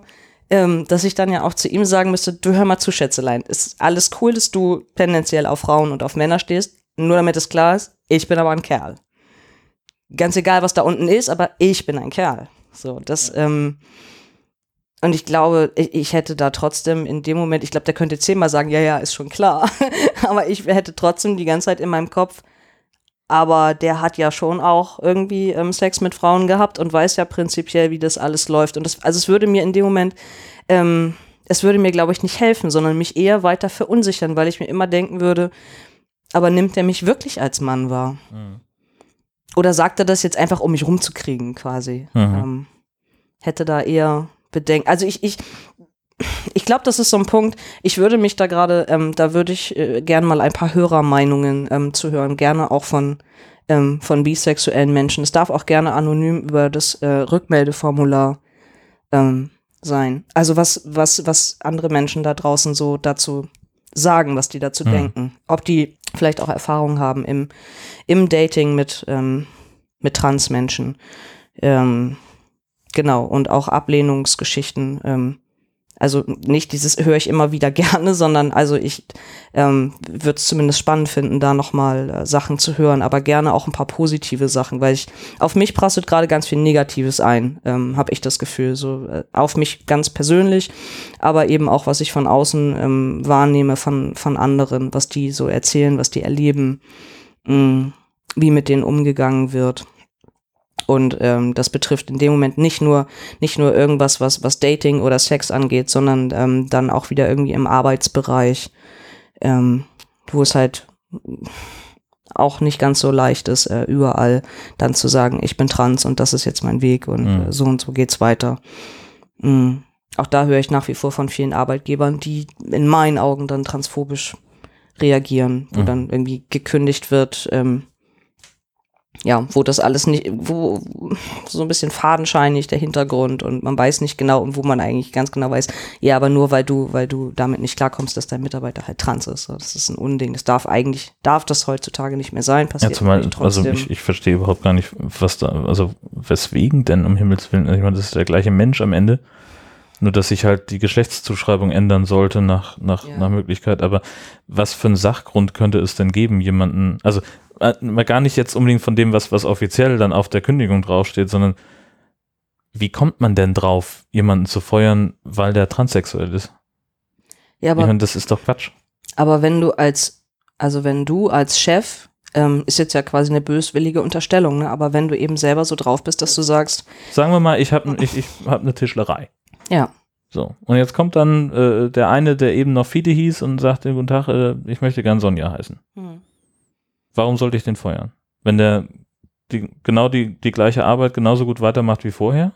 ähm, dass ich dann ja auch zu ihm sagen müsste, du hör mal zu, Schätzelein, ist alles cool, dass du tendenziell auf Frauen und auf Männer stehst, nur damit es klar ist, ich bin aber ein Kerl. Ganz egal, was da unten ist, aber ich bin ein Kerl. So, das, ähm, und ich glaube, ich, ich hätte da trotzdem in dem Moment, ich glaube, der könnte zehnmal sagen, ja, ja, ist schon klar, aber ich hätte trotzdem die ganze Zeit in meinem Kopf, aber der hat ja schon auch irgendwie ähm, Sex mit Frauen gehabt und weiß ja prinzipiell, wie das alles läuft. Und das, also es würde mir in dem Moment, ähm, es würde mir, glaube ich, nicht helfen, sondern mich eher weiter verunsichern, weil ich mir immer denken würde, aber nimmt er mich wirklich als Mann wahr? Mhm. Oder sagt er das jetzt einfach, um mich rumzukriegen quasi? Mhm. Ähm, hätte da eher Bedenken. Also ich, ich, ich glaube, das ist so ein Punkt, ich würde mich da gerade, ähm, da würde ich äh, gerne mal ein paar Hörermeinungen ähm, zu hören, gerne auch von, ähm, von bisexuellen Menschen. Es darf auch gerne anonym über das äh, Rückmeldeformular ähm, sein. Also was, was, was andere Menschen da draußen so dazu sagen, was die dazu mhm. denken. Ob die vielleicht auch Erfahrungen haben im, im Dating mit, ähm, mit Transmenschen. Ähm, genau, und auch Ablehnungsgeschichten. Ähm, also nicht dieses höre ich immer wieder gerne, sondern also ich ähm, würde es zumindest spannend finden, da nochmal äh, Sachen zu hören, aber gerne auch ein paar positive Sachen, weil ich auf mich prasselt gerade ganz viel Negatives ein, ähm, habe ich das Gefühl, so äh, auf mich ganz persönlich, aber eben auch, was ich von außen ähm, wahrnehme von, von anderen, was die so erzählen, was die erleben, mh, wie mit denen umgegangen wird. Und ähm, das betrifft in dem Moment nicht nur nicht nur irgendwas, was, was Dating oder Sex angeht, sondern ähm, dann auch wieder irgendwie im Arbeitsbereich, ähm, wo es halt auch nicht ganz so leicht ist, äh, überall dann zu sagen, ich bin trans und das ist jetzt mein Weg und mhm. äh, so und so geht's weiter. Mhm. Auch da höre ich nach wie vor von vielen Arbeitgebern, die in meinen Augen dann transphobisch reagieren, wo mhm. dann irgendwie gekündigt wird, ähm, ja, wo das alles nicht, wo so ein bisschen fadenscheinig der Hintergrund und man weiß nicht genau und wo man eigentlich ganz genau weiß, ja, aber nur weil du, weil du damit nicht klarkommst, dass dein Mitarbeiter halt trans ist. Das ist ein Unding. Das darf eigentlich, darf das heutzutage nicht mehr sein, passiert ja, zumal, trotzdem. Also ich, ich verstehe überhaupt gar nicht, was da, also weswegen denn um Himmels Willen, ich meine, das ist der gleiche Mensch am Ende, nur dass sich halt die Geschlechtszuschreibung ändern sollte nach, nach, ja. nach Möglichkeit, aber was für einen Sachgrund könnte es denn geben, jemanden, also mal gar nicht jetzt unbedingt von dem, was, was offiziell dann auf der Kündigung draufsteht, sondern wie kommt man denn drauf, jemanden zu feuern, weil der transsexuell ist? Ja, aber ich meine, das ist doch Quatsch. Aber wenn du als, also wenn du als Chef, ähm, ist jetzt ja quasi eine böswillige Unterstellung, ne? Aber wenn du eben selber so drauf bist, dass du sagst, sagen wir mal, ich habe ich, ich hab eine Tischlerei. Ja. So, und jetzt kommt dann äh, der eine, der eben noch Fide hieß und sagt, guten Tag, äh, ich möchte gern Sonja heißen. Hm. Warum sollte ich den feuern? Wenn der die, genau die, die gleiche Arbeit genauso gut weitermacht wie vorher,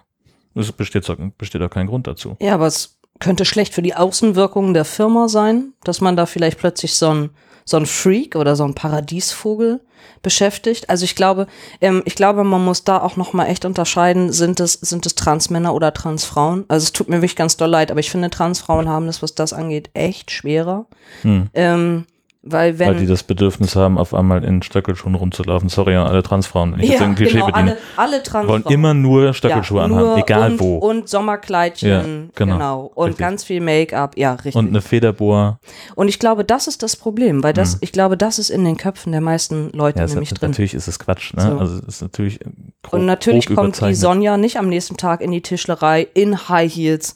es besteht doch kein Grund dazu. Ja, aber es könnte schlecht für die Außenwirkungen der Firma sein, dass man da vielleicht plötzlich so ein, so ein Freak oder so ein Paradiesvogel beschäftigt. Also ich glaube, ähm, ich glaube, man muss da auch nochmal echt unterscheiden, sind es, sind es Transmänner oder Transfrauen? Also es tut mir wirklich ganz doll leid, aber ich finde, Transfrauen haben das, was das angeht, echt schwerer. Hm. Ähm, Weil, wenn Weil die das Bedürfnis haben, auf einmal in Stöckelschuhen rumzulaufen. Sorry an alle Transfrauen, wenn ich ja, jetzt ein Klischee genau, bediene. Alle, alle Transfrauen wollen immer nur Stöckelschuhe ja, anhaben, nur egal und, wo. Und Sommerkleidchen, ja, genau. genau. Und richtig. Ganz viel Make-up, ja, richtig. Und eine Federboa. Und ich glaube, das ist das Problem, weil das, hm. ich glaube, das ist in den Köpfen der meisten Leute ja, nämlich hat, drin. Natürlich ist es Quatsch, ne? So. Also es ist natürlich grob, und natürlich grob kommt die Sonja nicht am nächsten Tag in die Tischlerei in High Heels,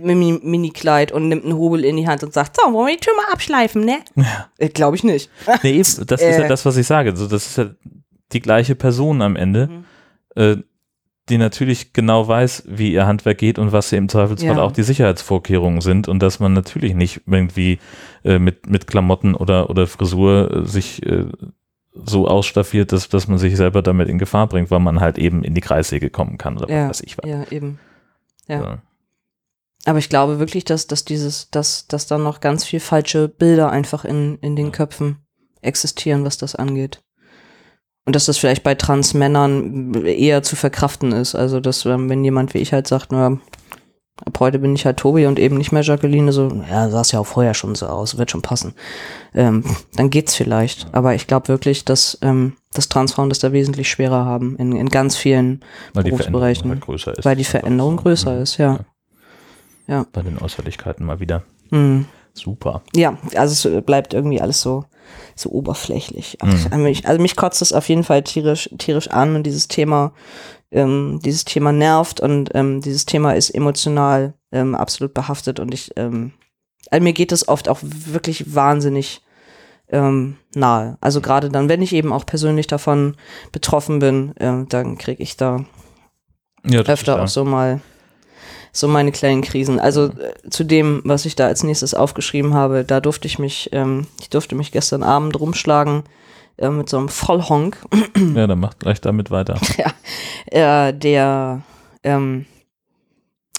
Mini-Kleid und nimmt einen Hobel in die Hand und sagt, so, wollen wir die Tür mal abschleifen, ne? Ja. Äh, glaube ich nicht. Nee, eben, das äh. ist ja das, was ich sage. So, das ist ja die gleiche Person am Ende, mhm. äh, die natürlich genau weiß, wie ihr Handwerk geht und was im Zweifelsfall ja. auch die Sicherheitsvorkehrungen sind und dass man natürlich nicht irgendwie äh, mit, mit Klamotten oder, oder Frisur äh, sich äh, so ausstaffiert, dass, dass man sich selber damit in Gefahr bringt, weil man halt eben in die Kreissäge kommen kann oder ja. was weiß ich was. Ja, eben. Ja. So. Aber ich glaube wirklich, dass, dass dieses, dass, dass dann noch ganz viel falsche Bilder einfach in, in den Köpfen existieren, was das angeht. Und dass das vielleicht bei Transmännern eher zu verkraften ist. Also, dass, wenn jemand wie ich halt sagt, na, ab heute bin ich halt Tobi und eben nicht mehr Jacqueline, so, ja, sah es ja auch vorher schon so aus, wird schon passen. Ähm, dann geht's vielleicht. Aber ich glaube wirklich, dass, ähm, dass Transfrauen das da wesentlich schwerer haben in, in ganz vielen weil Berufsbereichen. Die Veränderung halt ist, weil die Veränderung größer ist, ja. ja. Ja. Bei den Äußerlichkeiten mal wieder. Mhm. Super. Ja, also es bleibt irgendwie alles so, so oberflächlich. Ach, mhm. mich, also mich kotzt es auf jeden Fall tierisch, tierisch an und dieses Thema, ähm, dieses Thema nervt und ähm, dieses Thema ist emotional ähm, absolut behaftet und ich, ähm, also mir geht es oft auch wirklich wahnsinnig ähm, nahe. Also gerade dann, wenn ich eben auch persönlich davon betroffen bin, äh, dann kriege ich da ja, öfter auch so mal so meine kleinen Krisen. Also äh, zu dem, was ich da als nächstes aufgeschrieben habe, da durfte ich mich, ähm, ich durfte mich gestern Abend rumschlagen äh, mit so einem Vollhonk. Ja, dann macht gleich damit weiter. Ja, äh, der, ähm,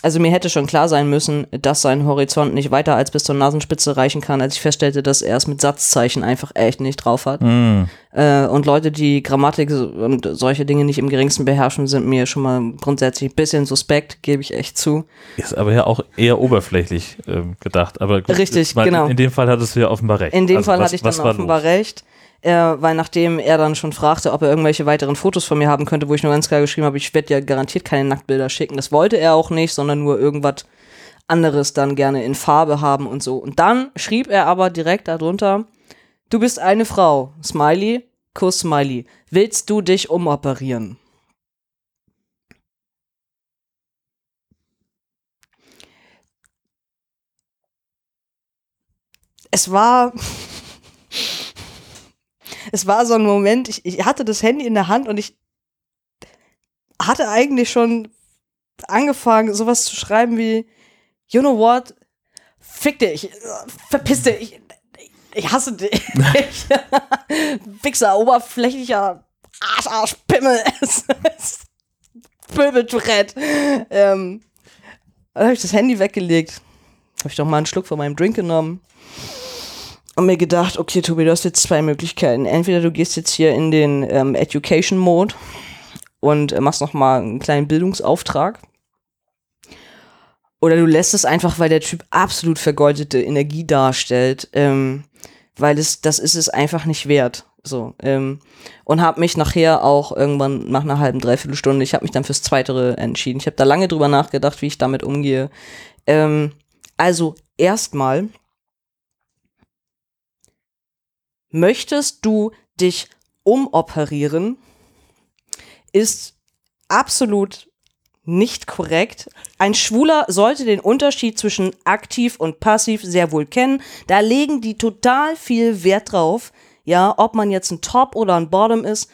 Also mir hätte schon klar sein müssen, dass sein Horizont nicht weiter als bis zur Nasenspitze reichen kann, als ich feststellte, dass er es mit Satzzeichen einfach echt nicht drauf hat. Mm. Äh, und Leute, die Grammatik und solche Dinge nicht im Geringsten beherrschen, sind mir schon mal grundsätzlich ein bisschen suspekt, gebe ich echt zu. Ist aber ja auch eher oberflächlich äh, gedacht. Aber gut, richtig, ist, man, genau. In dem Fall hattest du ja offenbar recht. In dem also Fall was, hatte ich dann offenbar los? recht. Äh, weil nachdem er dann schon fragte, ob er irgendwelche weiteren Fotos von mir haben könnte, wo ich nur ganz klar geschrieben habe, ich werde ja garantiert keine Nacktbilder schicken. Das wollte er auch nicht, sondern nur irgendwas anderes dann gerne in Farbe haben und so. Und dann schrieb er aber direkt darunter, du bist eine Frau, Smiley, Kuss Smiley, willst du dich umoperieren? Es war... Es war so ein Moment, ich, ich hatte das Handy in der Hand und ich hatte eigentlich schon angefangen, sowas zu schreiben wie, you know what, fick dich, verpiss dich, ich, ich hasse dich, Wichser, oberflächlicher Arsch, Arsch, Pimmel, Pöbeltourette. Ähm, dann habe ich das Handy weggelegt, habe ich doch mal einen Schluck von meinem Drink genommen. Und mir gedacht, okay, Tobi, du hast jetzt zwei Möglichkeiten. Entweder du gehst jetzt hier in den ähm, Education-Mode und äh, machst nochmal einen kleinen Bildungsauftrag. Oder du lässt es einfach, weil der Typ absolut vergeudete Energie darstellt, ähm, weil es, das ist es einfach nicht wert. So, ähm, und habe mich nachher auch irgendwann nach einer halben, dreiviertel Stunde, ich habe mich dann fürs Zweite entschieden. Ich habe da lange drüber nachgedacht, wie ich damit umgehe. Ähm, also erstmal... Möchtest du dich umoperieren, ist absolut nicht korrekt. Ein Schwuler sollte den Unterschied zwischen aktiv und passiv sehr wohl kennen. Da legen die total viel Wert drauf, ja, ob man jetzt ein Top oder ein Bottom ist.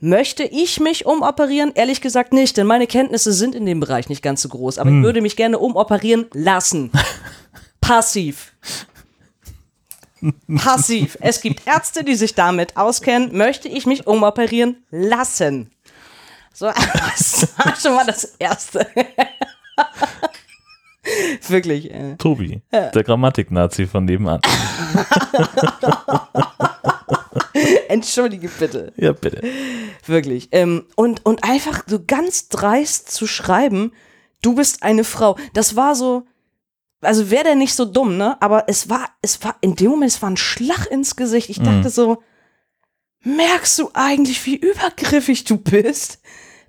Möchte ich mich umoperieren? Ehrlich gesagt nicht, denn meine Kenntnisse sind in dem Bereich nicht ganz so groß. Aber hm. ich würde mich gerne umoperieren lassen. Passiv. Passiv. Es gibt Ärzte, die sich damit auskennen. Möchte ich mich umoperieren lassen? So, das war schon mal das Erste. Wirklich. Äh. Tobi, ja. Der Grammatik-Nazi von nebenan. Entschuldige bitte. Ja, bitte. Wirklich. Ähm, und, und einfach so ganz dreist zu schreiben, du bist eine Frau. Das war so... Also wäre der nicht so dumm, ne? Aber es war, es war, in dem Moment, es war ein Schlag ins Gesicht. Ich dachte mm. so, merkst du eigentlich, wie übergriffig du bist?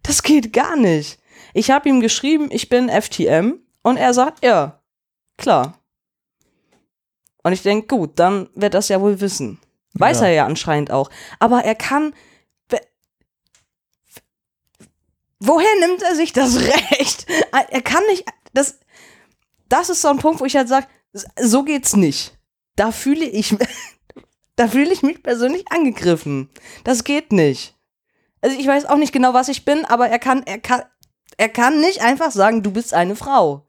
Das geht gar nicht. Ich habe ihm geschrieben, ich bin F T M und er sagt, ja, klar. Und ich denke, gut, dann wird das ja wohl wissen. Weiß ja. er ja anscheinend auch. Aber er kann, woher nimmt er sich das Recht? Er kann nicht, das... Das ist so ein Punkt, wo ich halt sage, so geht's nicht. Da fühle ich, da fühle ich mich persönlich angegriffen. Das geht nicht. Also ich weiß auch nicht genau, was ich bin, aber er kann, er kann, er kann nicht einfach sagen, du bist eine Frau.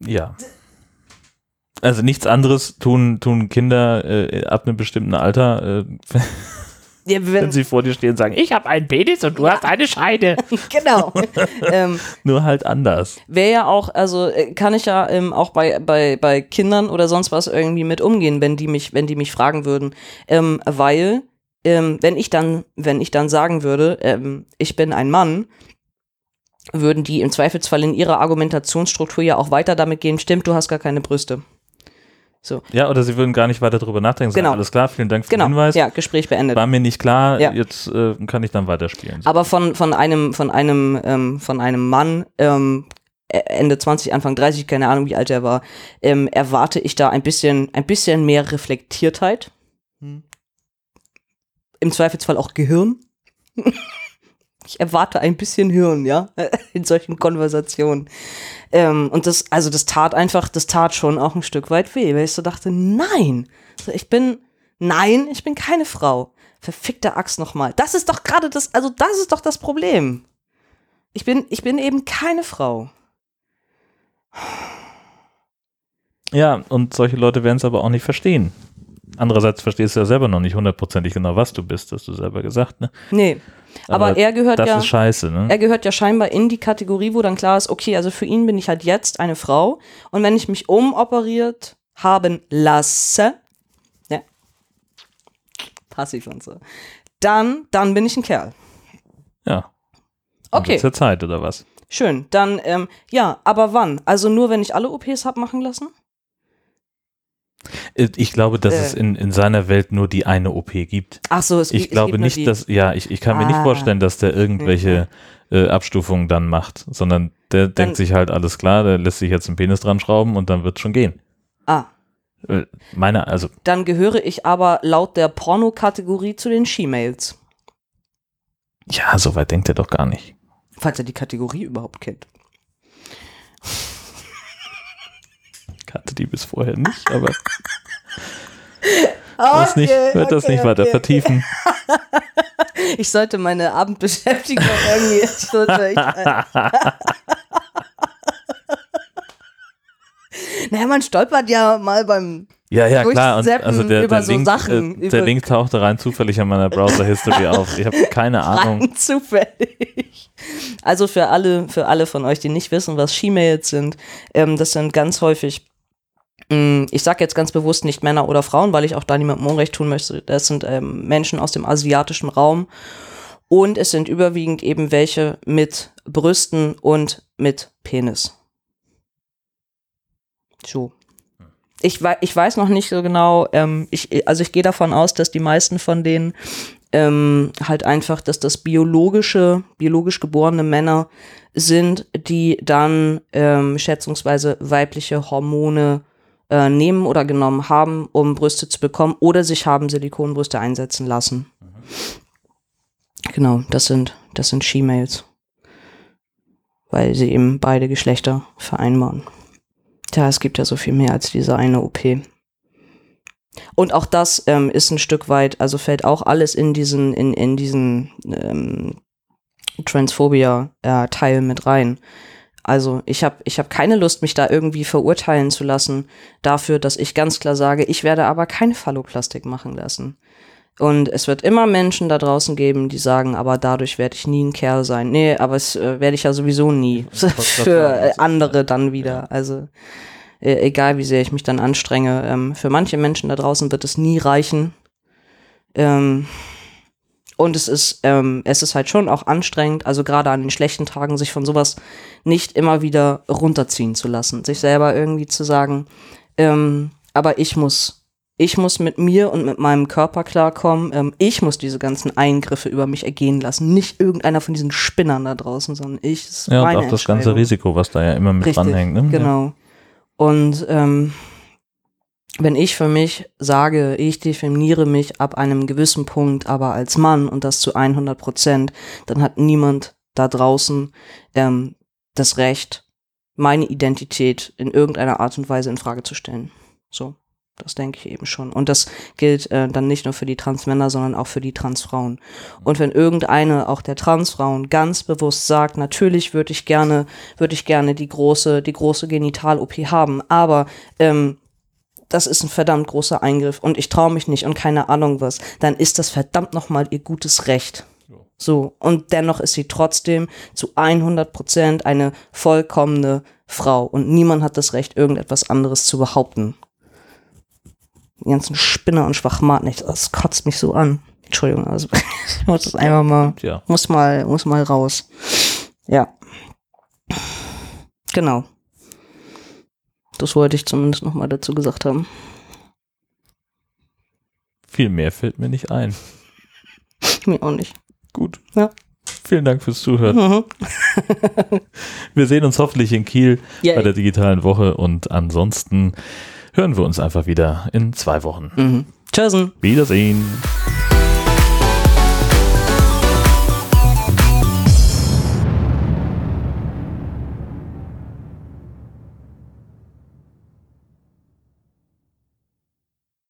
Ja. Also nichts anderes tun, tun Kinder äh, ab einem bestimmten Alter, äh, ja, wenn, wenn sie vor dir stehen und sagen, ich habe einen Penis und du ja. hast eine Scheide. Genau. ähm, Nur halt anders. Wäre ja auch, also kann ich ja ähm, auch bei, bei, bei Kindern oder sonst was irgendwie mit umgehen, wenn die mich, wenn die mich fragen würden. Ähm, weil, ähm, wenn ich dann, wenn ich dann sagen würde, ähm, ich bin ein Mann, würden die im Zweifelsfall in ihrer Argumentationsstruktur ja auch weiter damit gehen, stimmt, du hast gar keine Brüste. So. Ja, oder sie würden gar nicht weiter drüber nachdenken. Genau. Sagen, alles klar, vielen Dank für genau. den Hinweis. Ja, Gespräch beendet. War mir nicht klar, ja. jetzt äh, kann ich dann weiterspielen. So. Aber von, von einem, von einem, ähm, von einem Mann, ähm, Ende zwanzig, Anfang dreißig, keine Ahnung, wie alt er war, ähm, erwarte ich da ein bisschen, ein bisschen mehr Reflektiertheit. Hm. Im Zweifelsfall auch Gehirn. Ich erwarte ein bisschen Hirn, ja, in solchen Konversationen. Ähm, und das, also das tat einfach, das tat schon auch ein Stück weit weh, weil ich so dachte, nein, also ich bin, nein, ich bin keine Frau. Verfickte Axt nochmal. Das ist doch gerade das, also das ist doch das Problem. Ich bin, ich bin eben keine Frau. Ja, und solche Leute werden es aber auch nicht verstehen. andererseits verstehst du ja selber noch nicht hundertprozentig genau, was du bist, hast du selber gesagt, ne? Nee, aber, aber er gehört das ja, ist scheiße, ne? Er gehört ja scheinbar in die Kategorie, wo dann klar ist, okay, also für ihn bin ich halt jetzt eine Frau und wenn ich mich umoperiert haben lasse, ja, passiv und so, dann, dann bin ich ein Kerl. Ja. Und okay. Zur Zeit, oder was? Schön, dann, ähm, ja, aber wann? Also nur, wenn ich alle O Ps hab machen lassen? Ich glaube, dass äh. es in, in seiner Welt nur die eine O P gibt. Ach so, es, ich es glaube gibt nicht, die. Dass, ja, ich, ich kann ah. mir nicht vorstellen, dass der irgendwelche mhm. äh, Abstufungen dann macht, sondern der dann denkt sich halt, alles klar, der lässt sich jetzt einen Penis dran schrauben und dann wird's schon gehen. Ah. Äh, meine, also. Dann gehöre ich aber laut der Porno-Kategorie zu den She-Males. Ja, so weit denkt er doch gar nicht. Falls er die Kategorie überhaupt kennt. Kannte die bis vorher nicht, aber okay, nicht, wird okay, das nicht okay, weiter okay. vertiefen. Ich sollte meine Abendbeschäftigung irgendwie jetzt Naja, man stolpert ja mal beim Ja, ja, klar. Und also der, der, so Link, Sachen, äh, der Link tauchte rein zufällig in meiner Browser-History auf. Ich habe keine Ahnung. Rein zufällig. Also für alle, für alle von euch, die nicht wissen, was She-Mails sind, ähm, das sind ganz häufig, mh, ich sage jetzt ganz bewusst nicht Männer oder Frauen, weil ich auch da niemandem Unrecht tun möchte. Das sind ähm, Menschen aus dem asiatischen Raum. Und es sind überwiegend eben welche mit Brüsten und mit Penis. So. Ich, we- ich weiß noch nicht so genau, ähm, ich, also ich gehe davon aus, dass die meisten von denen ähm, halt einfach, dass das biologische, biologisch geborene Männer sind, die dann ähm, schätzungsweise weibliche Hormone äh, nehmen oder genommen haben, um Brüste zu bekommen oder sich haben Silikonbrüste einsetzen lassen. Mhm. Genau, das sind, das sind She-Males, weil sie eben beide Geschlechter vereinbaren. Ja, es gibt ja so viel mehr als diese eine O P. Und auch das ähm, ist ein Stück weit, also fällt auch alles in diesen, in, in diesen ähm, Transphobia-Teil äh, mit rein. Also ich habe ich hab keine Lust, mich da irgendwie verurteilen zu lassen dafür, dass ich ganz klar sage, ich werde aber keine Phalloplastik machen lassen. Und es wird immer Menschen da draußen geben, die sagen, aber dadurch werde ich nie ein Kerl sein. Nee, aber es äh, werde ich ja sowieso nie. Für andere dann wieder. Also äh, egal, wie sehr ich mich dann anstrenge. Ähm, für manche Menschen da draußen wird es nie reichen. Ähm, und es ist, ähm, es ist halt schon auch anstrengend, also gerade an den schlechten Tagen, sich von sowas nicht immer wieder runterziehen zu lassen. Sich selber irgendwie zu sagen, ähm, aber ich muss... Ich muss mit mir und mit meinem Körper klarkommen. Ähm, ich muss diese ganzen Eingriffe über mich ergehen lassen. Nicht irgendeiner von diesen Spinnern da draußen, sondern ich. Das ist ja, meine und auch das ganze Risiko, was da ja immer mit Richtig, dranhängt. Ne? Genau. Ja. Und ähm, wenn ich für mich sage, ich definiere mich ab einem gewissen Punkt, aber als Mann und das zu hundert Prozent, dann hat niemand da draußen ähm, das Recht, meine Identität in irgendeiner Art und Weise in Frage zu stellen. So. Das denke ich eben schon. Und das gilt äh, dann nicht nur für die Transmänner, sondern auch für die Transfrauen. Und wenn irgendeine auch der Transfrauen ganz bewusst sagt, natürlich würde ich gerne, würde ich gerne die große, die große Genital-O P haben, aber ähm, das ist ein verdammt großer Eingriff und ich traue mich nicht und keine Ahnung was, dann ist das verdammt nochmal ihr gutes Recht. So, und dennoch ist sie trotzdem zu hundert Prozent eine vollkommene Frau und niemand hat das Recht, irgendetwas anderes zu behaupten. Die ganzen Spinner und Schwachmaten, das kotzt mich so an. Entschuldigung, also ich muss das einfach mal, ja. muss mal, muss mal raus. Ja. Genau. Das wollte ich zumindest nochmal dazu gesagt haben. Viel mehr fällt mir nicht ein. Mir auch nicht. Gut. Ja. Vielen Dank fürs Zuhören. Mhm. Wir sehen uns hoffentlich in Kiel Yay. bei der digitalen Woche und ansonsten hören wir uns einfach wieder in zwei Wochen. Mhm. Tschüss. Wiedersehen.